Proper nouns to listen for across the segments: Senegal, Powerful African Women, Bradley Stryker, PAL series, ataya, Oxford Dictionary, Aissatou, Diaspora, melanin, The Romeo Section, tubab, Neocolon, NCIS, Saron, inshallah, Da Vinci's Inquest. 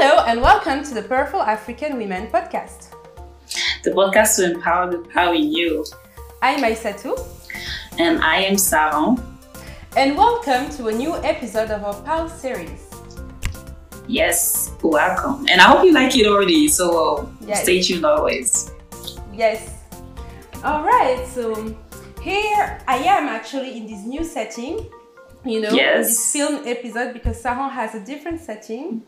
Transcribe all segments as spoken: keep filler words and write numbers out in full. Hello and welcome to the Powerful African Women podcast. The podcast to empower the power in you. I'm Aissatou. And I am Saron. And welcome to a new episode of our P A L series. Yes, welcome. And I hope you like it already, so yes. Stay tuned always. Yes. Alright, so here I am actually in this new setting. You know, yes. This film episode because Saron has a different setting.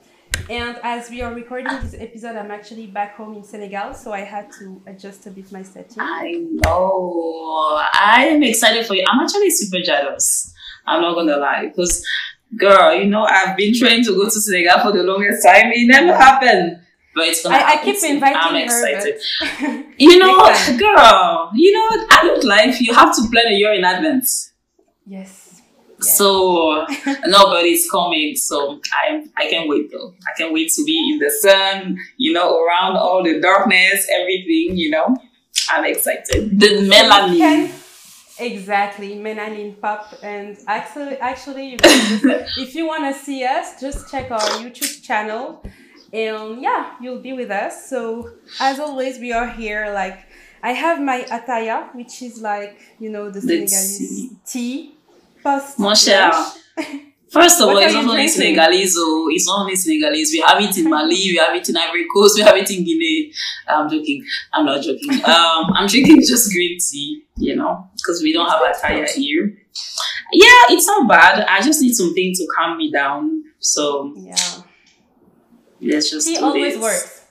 And as we are recording this episode, I'm actually back home in Senegal, so I had to adjust a bit my setting. I know. I'm excited for you. I'm actually super jealous. I'm not going to lie. Because, girl, you know, I've been trying to go to Senegal for the longest time. It never happened. But it's going to happen. I keep inviting her. I'm excited. Her, you know, girl, you know, adult life, you have to plan a year in advance. Yes. Yes. So nobody's coming, so I I can't wait though. I can't wait to be in the sun, you know, around all the darkness, everything, you know. I'm excited. The melanin. Can, exactly, melanin pop. And actually, actually, if you want to see us, just check our YouTube channel, and yeah, you'll be with us. So as always, we are here. Like I have my ataya, which is like you know the Senegalese tea. Mon cher, first of all, it's not only Senegalese, oh, it's not only Senegalese. We have it in Mali, we have it in Ivory Coast, we have it in Guinea. I'm joking, I'm not joking. Um, I'm drinking just green tea, you know, because we don't have ataya here. Yeah, it's not bad. I just need something to calm me down. So, yeah, let's just do this. It always works.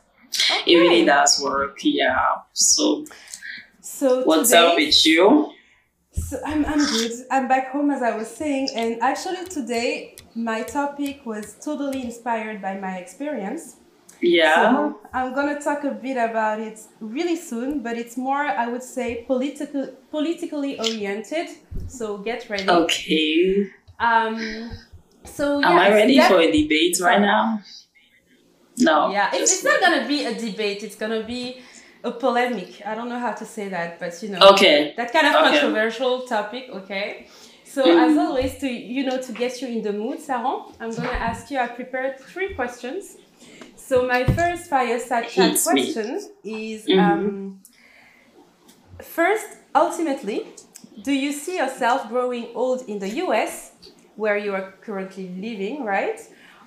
Okay. It really does work, yeah. So, so what's up with you? So I'm, I'm good. I'm back home as I was saying, and actually today my topic was totally inspired by my experience. Yeah. So I'm gonna talk a bit about it really soon, but it's more, I would say, political, politically oriented. So get ready. Okay. Um. So. Yeah, am I ready for a debate right now? No. Yeah. It's, it's not gonna be a debate. It's gonna be. A polemic. I don't know how to say that, but you know, okay. That kind of okay. Controversial topic. Okay. So mm-hmm. As always, to you know, to get you in the mood, Saron, I'm going to ask you. I prepared three questions. So my first fireside chat question me. is: mm-hmm. um, First, ultimately, do you see yourself growing old in the U S, where you are currently living, right?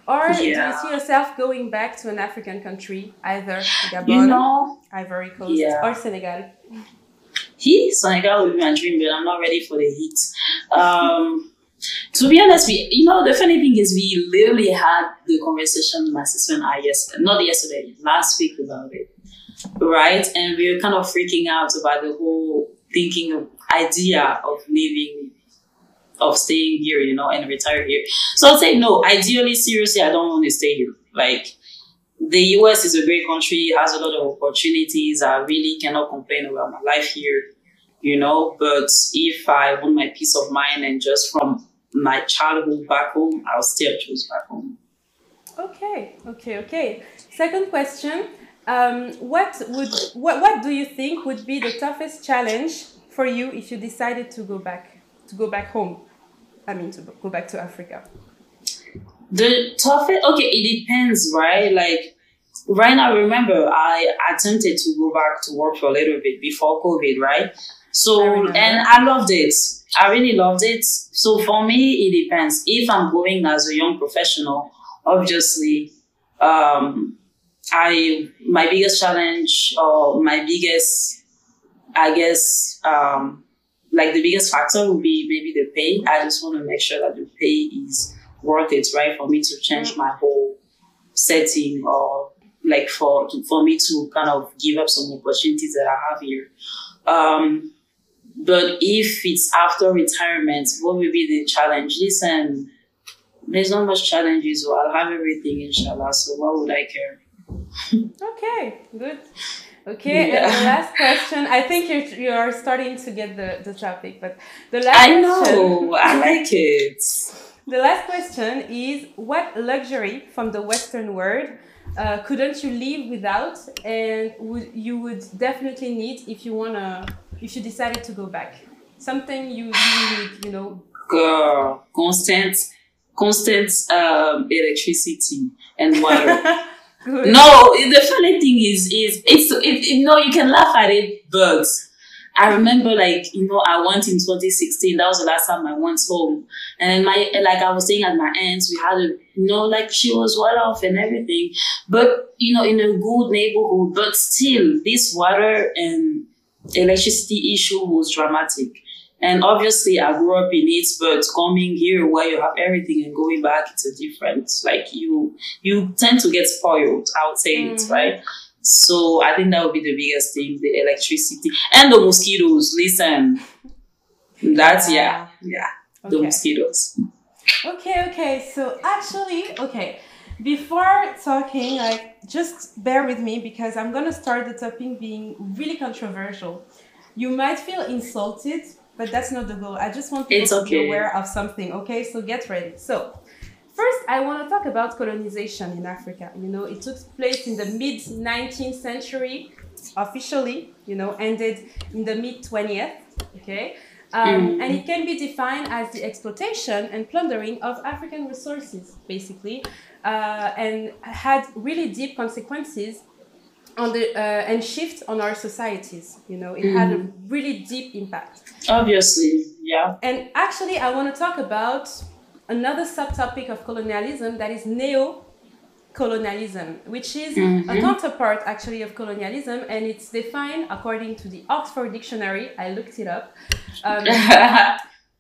Or yeah. Do you see yourself going back to an African country, either Gabon, you know, Ivory Coast, yeah. or Senegal? He, Senegal would be my dream, but I'm not ready for the heat. Um, to be honest, we, you know, the funny thing is we literally had the conversation my sister and I yesterday, not yesterday, last week about it, right? And we were kind of freaking out about the whole thinking of idea of living of staying here, you know, and retire here. So I'll say no, ideally, seriously, I don't want to stay here. Like, the U S is a great country, has a lot of opportunities. I really cannot complain about my life here, you know, but if I want my peace of mind and just from my childhood back home, I'll still choose back home. Okay, okay, okay. Second question. Um, what would what, what do you think would be the toughest challenge for you if you decided to go back? To go back home, I mean to go back to Africa. The toughest, okay, it depends, right? Like right now, remember I attempted to go back to work for a little bit before COVID, right? So I and I loved it. I really loved it. So for me, it depends. If I'm going as a young professional, obviously, um, I my biggest challenge or my biggest, I guess. Um, Like the biggest factor would be maybe the pay. I just want to make sure that the pay is worth it, right? For me to change my whole setting or like for for me to kind of give up some opportunities that I have here. Um, but if it's after retirement, what will be the challenge? Listen, there's not much challenges. So I'll have everything, inshallah. So what would I care? Okay, good. Okay, yeah. And the last question. I think you're, you're starting to get the, the topic, but the last I know, question, I like it. The last question is, what luxury from the Western world uh, couldn't you live without and would, you would definitely need if you wanna, if you decided to go back? Something you really need, you know? Girl, constant, constant um, electricity and water. Good. No, the funny thing is, is it's it, it, no, you can laugh at it, but I remember, like, you know, I went in twenty sixteen. That was the last time I went home. And my, like I was saying, at my aunt's, we had a, you know, like, she was well off and everything, but, you know, in a good neighborhood, but still this water and electricity issue was dramatic. And obviously I grew up in it, but coming here where you have everything and going back, it's a different, like you, you tend to get spoiled, I would say mm. it, right? So I think that would be the biggest thing, the electricity and the mosquitoes. Listen, that's, yeah, yeah, okay. The mosquitoes. Okay, okay. So actually, okay, before talking, like, just bear with me because I'm going to start the topic being really controversial. You might feel insulted, but that's not the goal. I just want people okay. to be aware of something, okay? So get ready. So first, I want to talk about colonization in Africa. You know, it took place in the mid nineteenth century, officially, you know, ended in the mid twentieth, okay? Um, and it can be defined as the exploitation and plundering of African resources, basically, uh, and had really deep consequences on the uh, and shift on our societies. You know, it mm. had a really deep impact. Obviously, yeah. And actually, I want to talk about another subtopic of colonialism that is neo-colonialism, which is mm-hmm. a counterpart actually of colonialism, and it's defined according to the Oxford Dictionary. I looked it up. Um,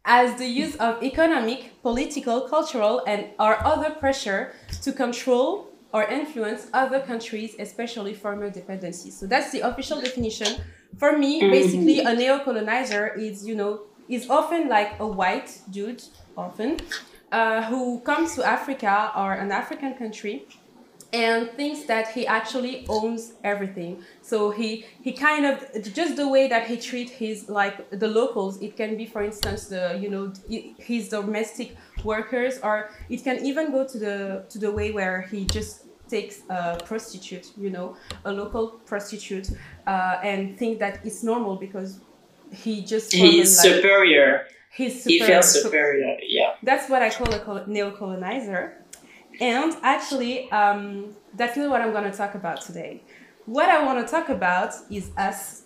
as the use of economic, political, cultural, and or other pressure to control or influence other countries, especially former dependencies. So that's the official definition. For me, mm-hmm. basically, a neo-colonizer is, you know, is often like a white dude, often, uh, who comes to Africa or an African country and thinks that he actually owns everything. So he he kind of, just the way that he treats his, like, the locals, it can be, for instance, the, you know, his domestic workers, or it can even go to the to the way where he just takes a prostitute, you know, a local prostitute, uh, and think that it's normal because he just he's superior. He's superior. He feels superior. Yeah. That's what I call a neo-colonizer. And actually, um, that's not what I'm going to talk about today. What I want to talk about is us,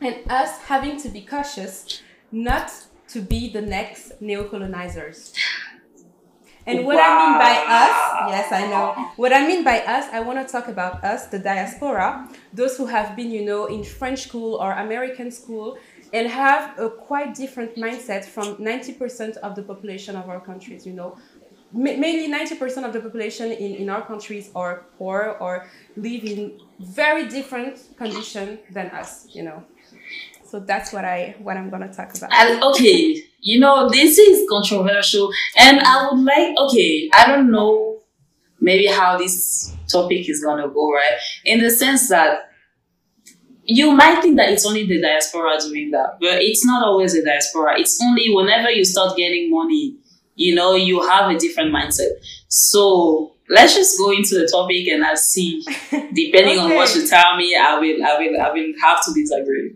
and us having to be cautious not to be the next neo-colonizers. And what wow. I mean by us, yes, I know. What I mean by us, I want to talk about us, the diaspora, those who have been, you know, in French school or American school, and have a quite different mindset from ninety percent of the population of our countries, you know. M- mainly ninety percent of the population in, in our countries are poor or live in very different conditions than us, you know. So that's what, I, what I'm going to talk about. Uh, okay, you know, this is controversial. And I would like, okay, I don't know maybe how this topic is going to go, right? In the sense that you might think that it's only the diaspora doing that, but it's not always the diaspora. It's only whenever you start getting money, you know, you have a different mindset. So let's just go into the topic and I'll see. Depending okay. on what you tell me, I will, I will, I will have to disagree.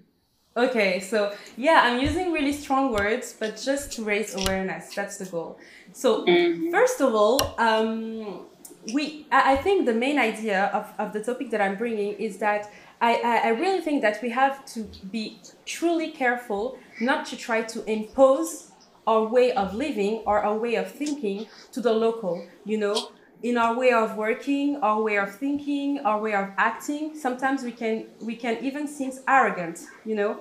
Okay, so yeah, I'm using really strong words, but just to raise awareness. That's the goal. So mm-hmm. first of all, um, we, I think the main idea of, of the topic that I'm bringing is that I, I really think that we have to be truly careful not to try to impose our way of living or our way of thinking to the local, you know, in our way of working, our way of thinking, our way of acting. Sometimes we can we can even seem arrogant, you know,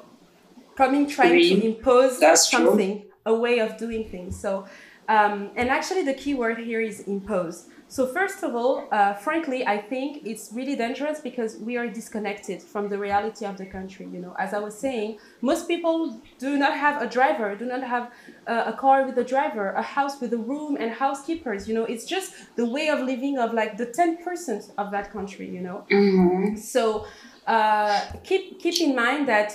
coming trying really? to impose That's something, true. a way of doing things. So, um, and actually the key word here is impose. So first of all, uh, frankly, I think it's really dangerous because we are disconnected from the reality of the country. You know, as I was saying, most people do not have a driver, do not have uh, a car with a driver, a house with a room and housekeepers. You know, it's just the way of living of like the ten percent of that country, you know. Mm-hmm. So uh, keep, keep in mind that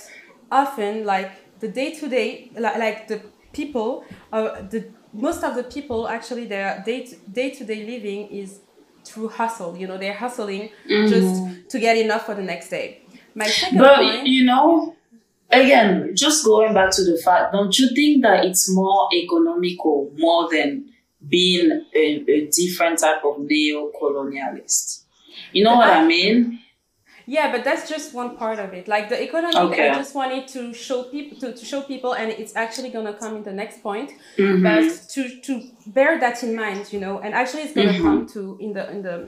often like the day-to-day, like, like the people, uh, the most of the people, actually, their day to, day-to-day living is through hustle. You know, they're hustling mm-hmm. just to get enough for the next day. My second but, point, you know, again, just going back to the fact, don't you think that it's more economical, more than being a, a different type of neo-colonialist? You know what I, I mean? Yeah, but that's just one part of it. Like the economic, okay. I just wanted to show people to, to show people, and it's actually gonna come in the next point. Mm-hmm. But to to bear that in mind, you know, and actually it's gonna mm-hmm. come to in the in the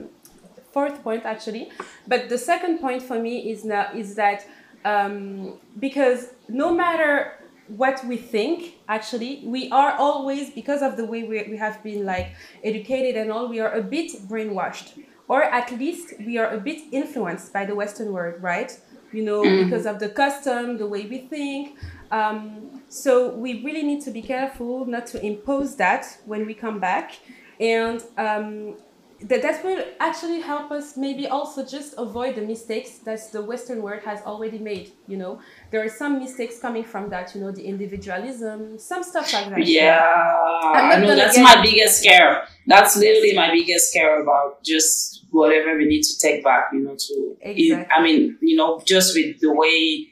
fourth point actually. But the second point for me is now is that um, because no matter what we think, actually, we are always, because of the way we, we have been like educated and all, we are a bit brainwashed. Or at least we are a bit influenced by the Western world, right? You know, mm. because of the custom, the way we think. Um, so we really need to be careful not to impose that when we come back. And um, that, that will actually help us maybe also just avoid the mistakes that the Western world has already made, you know? There are some mistakes coming from that, you know, the individualism, some stuff like that. Yeah, I know that's my biggest scare. That's literally my biggest scare about just whatever we need to take back, you know, to, exactly. I mean, you know, just with the way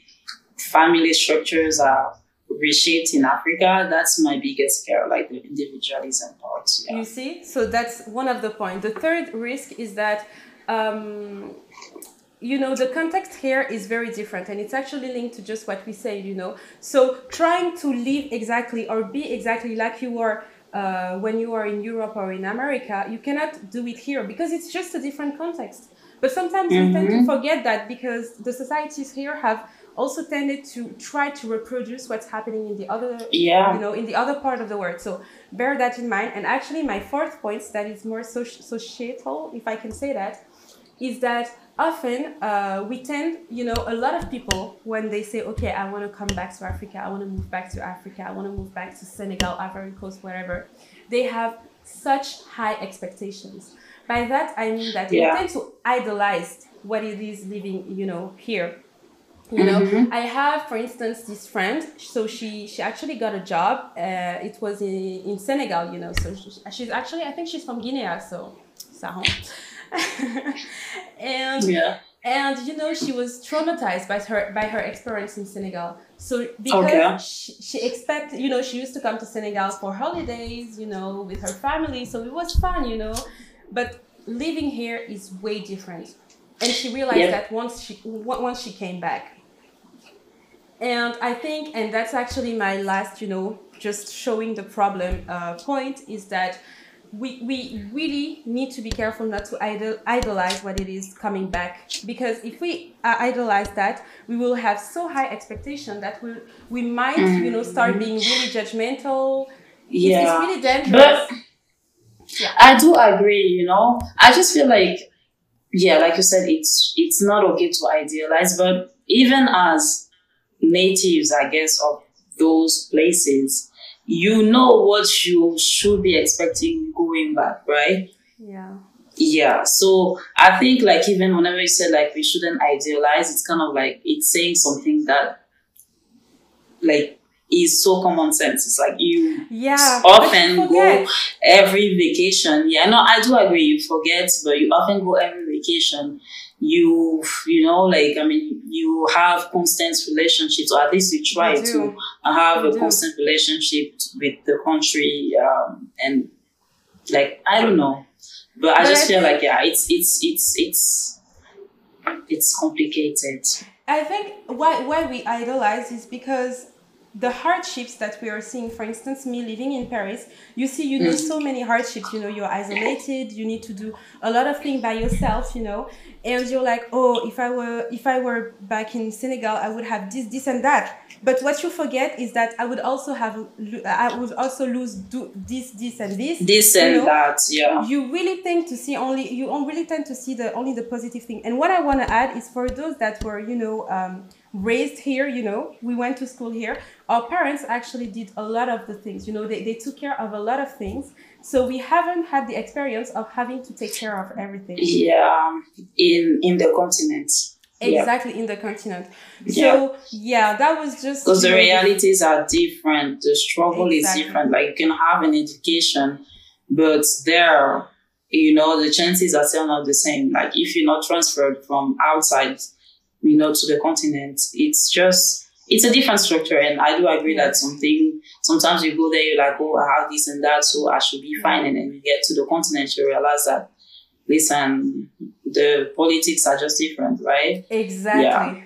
family structures are reshaped in Africa, that's my biggest scare, like the individualism part. Yeah. You see? So that's one of the points. The third risk is that, um, you know, the context here is very different, and it's actually linked to just what we say, you know. So trying to live exactly or be exactly like you are Uh, when you are in Europe or in America, you cannot do it here because it's just a different context. But sometimes mm-hmm. we tend to forget that because the societies here have also tended to try to reproduce what's happening in the other, yeah. you know, in the other part of the world. So bear that in mind. And actually, my fourth point, that is more societal, if I can say that, is that often uh, we tend, you know, a lot of people, when they say, okay, I want to come back to Africa, I want to move back to Africa, I want to move back to Senegal, Ivory Coast, wherever, they have such high expectations. By that, I mean that yeah. they tend to idolize what it is living, you know, here. You know, mm-hmm. I have, for instance, this friend, so she, she actually got a job. Uh, it was in, in Senegal, you know, so she, she's actually, I think she's from Guinea, so, Sahon. and yeah. and you know, she was traumatized by her by her experience in Senegal. So because okay. she, she expect you know she used to come to Senegal for holidays, you know, with her family, so it was fun, you know. But living here is way different, and she realized yeah. that once she once she came back. And I think, and that's actually my last, you know, just showing the problem uh, point is that. We, we really need to be careful not to idol, idolize what it is coming back, because if we uh, idolize that, we will have so high expectation that we we might you know start being really judgmental. Yeah, it's, it's really dangerous. But yeah. I do agree. You know, I just feel like yeah, like you said, it's it's not okay to idealize, but even as natives, I guess, of those places. You know what you should be expecting going back, right? Yeah. Yeah. So I think like even whenever you say like we shouldn't idealize, it's kind of like it's saying something that like is so common sense. It's like you yeah, often you go every vacation. Yeah, no, I do agree. You forget, but you often go every vacation. You, you know, like, I mean, you have constant relationships, or at least you try to have I a do. constant relationship with the country. Um, and like, I don't know, but, but I just I feel like, yeah, it's, it's, it's, it's, it's complicated. I think why, why we idolize is because the hardships that we are seeing, for instance, me living in Paris, you see, you know, mm. so many hardships, you know, you're isolated, you need to do a lot of things by yourself, you know, and you're like, oh, if I were, if I were back in Senegal, I would have this, this and that. But what you forget is that I would also have, I would also lose do this, this and this. This and you know? that, yeah. You really tend to see only, you really tend to see the only the positive thing. And what I want to add is for those that were, you know, um, raised here, you know, we went to school here. Our parents actually did a lot of the things, you know, they, they took care of a lot of things. So we haven't had the experience of having to take care of everything. Yeah, in, in the continent. Exactly, yeah. in the continent. Yeah. So, yeah, that was just... Because the realities are different. The struggle exactly. is different. Like, you can have an education, but there, you know, the chances are still not the same. Like, if you're not transferred from outside, you know, to the continent, it's just... It's a different structure, and I do agree that something, sometimes you go there, you're like, oh, I have this and that, so I should be fine. And then you get to the continent, you realize that listen, the politics are just different, right? Exactly. Yeah.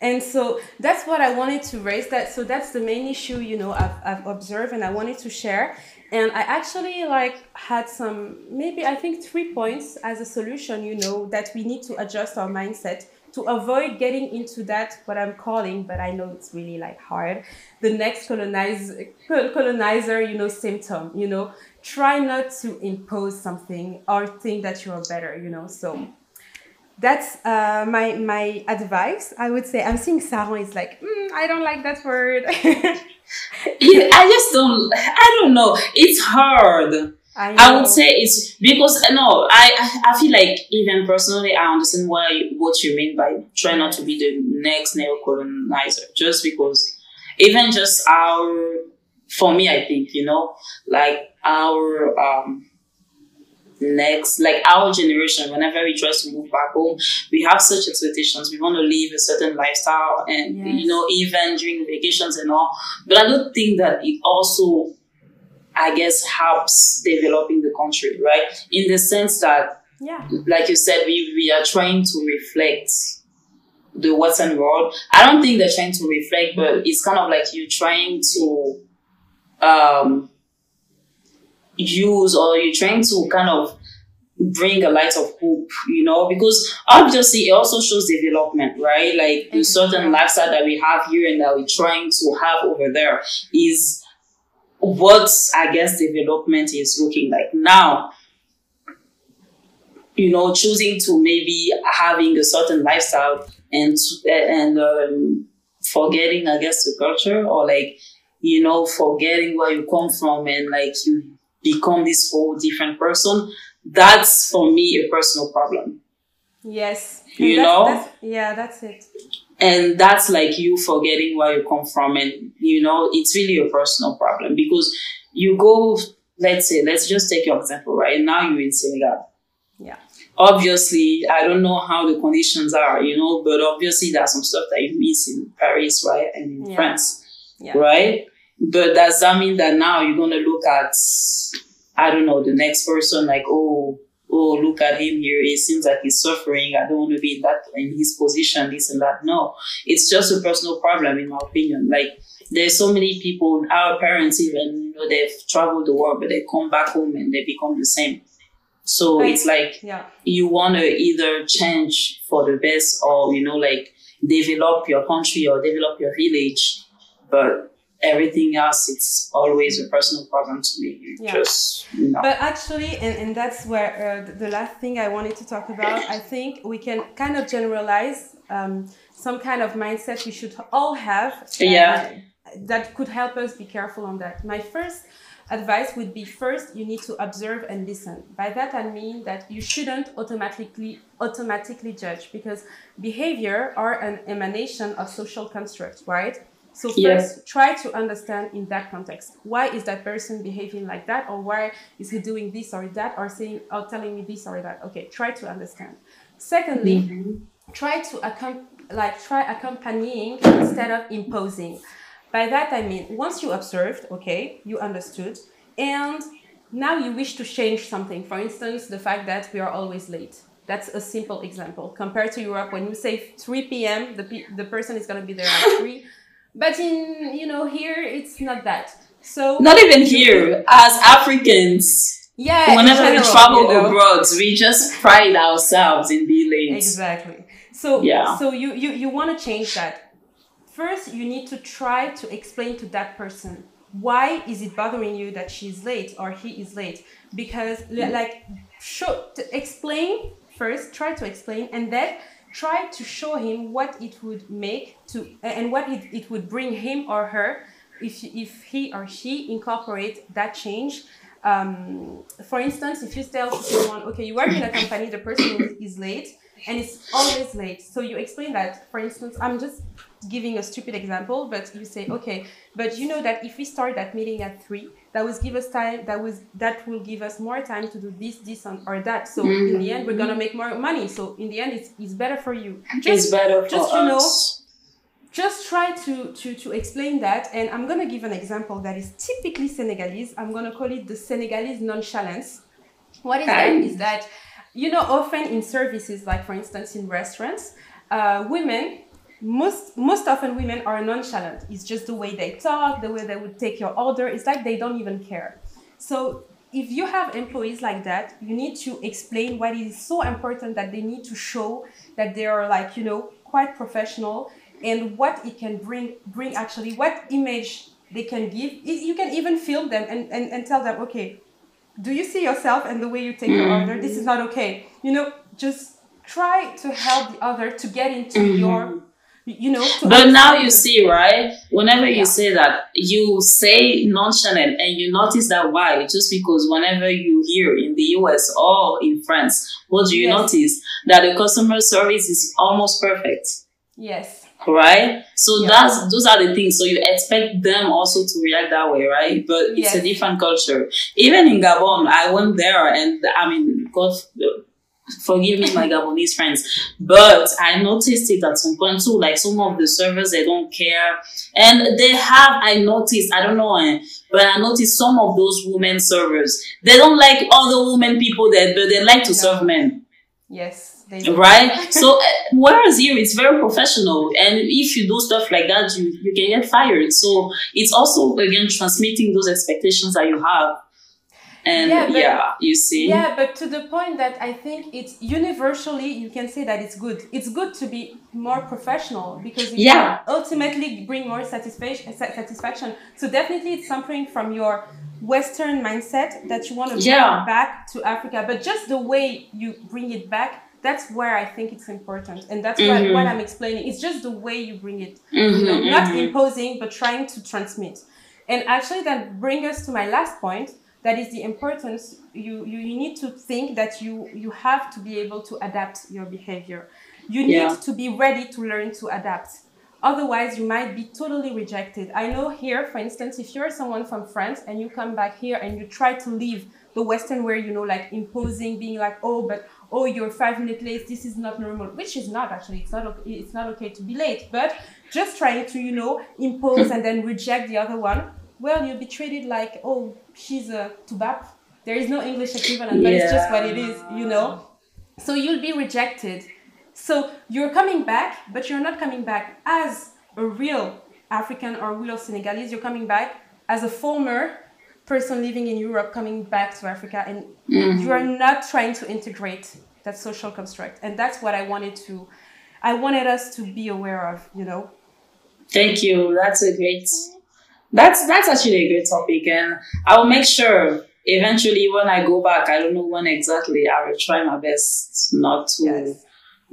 And so that's what I wanted to raise. That so that's the main issue, you know, I've, I've observed and I wanted to share. And I actually like had some, maybe I think three points as a solution, you know, that we need to adjust our mindset to avoid getting into that, what I'm calling, but I know it's really like hard, the next colonizer, colonizer, you know, symptom, you know, try not to impose something or think that you're better, you know, so. That's uh, my my advice. I would say I'm seeing Saron is like, mm, I don't like that word. yeah, I just don't. I don't know. It's hard. I, I would say it's because no. I I feel like even personally, I understand why what you mean by try not to be the next neo-colonizer. Just because, even just our, for me, I think you know, like our. Um, next, like our generation, whenever we try to move back home, we have such expectations. We want to live a certain lifestyle and, yes. you know, even during vacations and all. But I don't think that it also, I guess, helps developing the country, right? In the sense that, yeah. like you said, we, we are trying to reflect the Western world. I don't think they're trying to reflect, but it's kind of like you're trying to... Um, use or you're trying to kind of bring a light of hope, you know, because obviously it also shows development, right? Like the certain lifestyle that we have here and that we're trying to have over there is what I guess development is looking like now. You know, choosing to maybe having a certain lifestyle and and um, forgetting, I guess, the culture or like, you know, forgetting where you come from and like you become this whole different person. That's for me a personal problem. Yes. You that's, know? That's, yeah, that's it. And that's like you forgetting where you come from. And, you know, it's really a personal problem because you go, let's say, let's just take your example, right? Now you're in Senegal. Yeah. Obviously, I don't know how the conditions are, you know, but obviously there's some stuff that you miss in Paris, right? And in yeah. France, yeah. right? But does that mean that now you're going to look at, I don't know, the next person like, oh, oh, look at him here. It seems like he's suffering. I don't want to be in that, in his position, this and that. No, it's just a personal problem, in my opinion. Like there's so many people, our parents even, you know, they've traveled the world, but they come back home and they become the same. So right. it's like yeah. you want to either change for the best or, you know, like develop your country or develop your village, but everything else, it's always a personal problem to me. You yeah. just, you know. But actually, and, and that's where uh, the last thing I wanted to talk about, I think we can kind of generalize um, some kind of mindset we should all have. Yeah. That could help us be careful on that. My first advice would be first, you need to observe and listen. By that, I mean that you shouldn't automatically automatically judge because behavior are an emanation of social constructs, right? So first, yes. try to understand in that context. Why is that person behaving like that? Or why is he doing this or that? Or saying, or telling me this or that? Okay, try to understand. Secondly, mm-hmm. try to accom- like try accompanying instead of imposing. By that I mean, once you observed, okay, you understood, and now you wish to change something. For instance, the fact that we are always late. That's a simple example. Compared to Europe, when you say three p m, the p- the person is going to be there at three. But in, you know, here, it's not that. So not even here, as Africans, yeah, whenever general, we travel you know? abroad, we just pride ourselves in being late. Exactly. So, yeah. so you, you, you want to change that. First, you need to try to explain to that person, why is it bothering you that she's late or he is late? Because, mm-hmm. like, show, to explain first, try to explain, and then try to show him what it would make to and what it, it would bring him or her if if he or she incorporate that change. Um, for instance, if you tell someone, okay, you work in a company, the person is late and it's always late. So you explain that. For instance, I'm just giving a stupid example, but you say, okay, but you know that if we start that meeting at three, that will give us time, that was that will give us more time to do this, this, or that. So mm-hmm. in the end, we're gonna make more money. So in the end, it's it's better for you. Just, it's better for just, you us. Know, just try to to to explain that. And I'm gonna give an example that is typically Senegalese. I'm gonna call it the Senegalese nonchalance. What is that? Is that You know, often in services, like for instance in restaurants, uh, women, most most often women are nonchalant. It's just the way they talk, the way they would take your order. It's like they don't even care. So if you have employees like that, you need to explain what is so important that they need to show that they are, like, you know, quite professional, and what it can bring, bring actually, what image they can give. You can even film them and, and, and tell them, okay, do you see yourself and the way you take your order? This is not okay. You know, just try to help the other to get into mm-hmm. your, you know. But now you see, right? Whenever yeah. you say that, you say nonchalant, and you notice that why? Just because whenever you hear in the U S or in France, what do you yes. notice? That the customer service is almost perfect. Yes. Right? So yeah. that's those are the things. So you expect them also to react that way, right? But yes. it's a different culture. Even in Gabon, I went there, and I mean, God forgive me, my Gabonese friends, but I noticed it at some point too. Like, some of the servers, they don't care, and they have. I noticed. I don't know, but I noticed some of those women servers. They don't like other women people that, but they like to no. serve men. Yes. Right? So, whereas here it's very professional, and if you do stuff like that, you, you can get fired. So it's also, again, transmitting those expectations that you have. And yeah, but, yeah, you see. Yeah, but to the point that I think it's universally, you can say that it's good. It's good to be more professional, because it yeah. can ultimately bring more satisfaction. satisfaction. So definitely it's something from your Western mindset that you want to bring yeah. back to Africa. But just the way you bring it back, that's where I think it's important. And that's mm-hmm. what, what I'm explaining. It's just the way you bring it. Mm-hmm, you know, mm-hmm. Not imposing, but trying to transmit. And actually that brings us to my last point. That is the importance. You, you, you need to think that you, you have to be able to adapt your behavior. You need yeah. to be ready to learn to adapt. Otherwise, you might be totally rejected. I know here, for instance, if you're someone from France and you come back here and you try to leave the Western way, you know, like imposing, being like, oh, but oh, you're five minutes late, this is not normal, which is not actually, it's not, it's not okay to be late, but just trying to, you know, impose and then reject the other one. Well, you'll be treated like, oh, she's a tubab. There is no English equivalent, but yeah. it's just what it is, you know? So you'll be rejected. So you're coming back, but you're not coming back as a real African or real Senegalese. You're coming back as a former person living in Europe, coming back to Africa, and mm-hmm. you are not trying to integrate that social construct. And that's what I wanted to, I wanted us to be aware of, you know? Thank you. That's a great... That's that's actually a great topic, and I will make sure eventually when I go back, I don't know when exactly, I will try my best not to yes.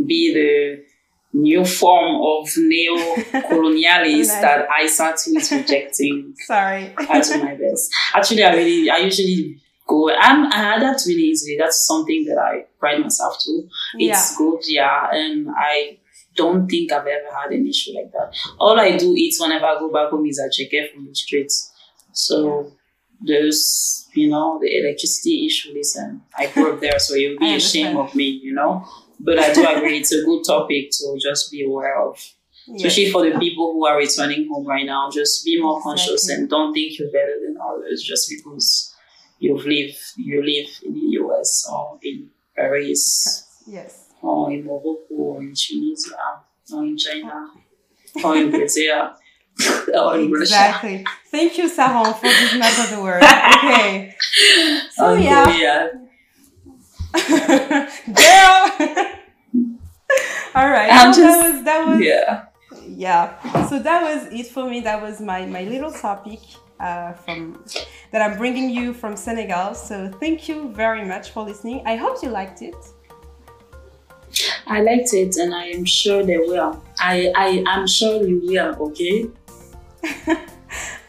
be the new form of neo-colonialist I... that Aïssatou is rejecting. Sorry. I'll do my best. Actually, I really, I usually go, I'm, I adapt really easily. That's something that I pride myself to. It's yeah. good, yeah, and I... don't think I've ever had an issue like that. All I do is whenever I go back home is I check it from the streets. So there's, you know, the electricity issue. Listen, I grew up there, so you'll be ashamed of me, you know. But I do agree, it's a good topic to just be aware of. Yes. Especially for the people who are returning home right now, just be more conscious exactly. and don't think you're better than others just because you've lived, you live in the U S or in Paris. Yes. Or in Morocco, or in Tunisia, or in China, or in Brazil, or in Russia. Exactly. Thank you, Saron, for this matter of the word. Okay. So, um, yeah. yeah. Girl! All right. Well, just, that was, that was, yeah. Yeah. So that was it for me. That was my, my little topic uh, from that I'm bringing you from Senegal. So thank you very much for listening. I hope you liked it. I liked it, and I am sure they will. I, I am sure you will, okay?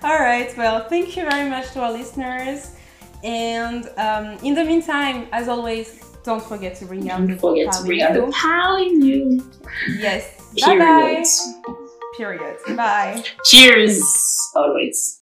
All right, well, thank you very much to our listeners. And um, in the meantime, as always, don't forget to bring out the PAL in you. Don't forget to bring out the PAL in you. Yes. Period. Bye-bye. Period. Bye. Cheers. Always.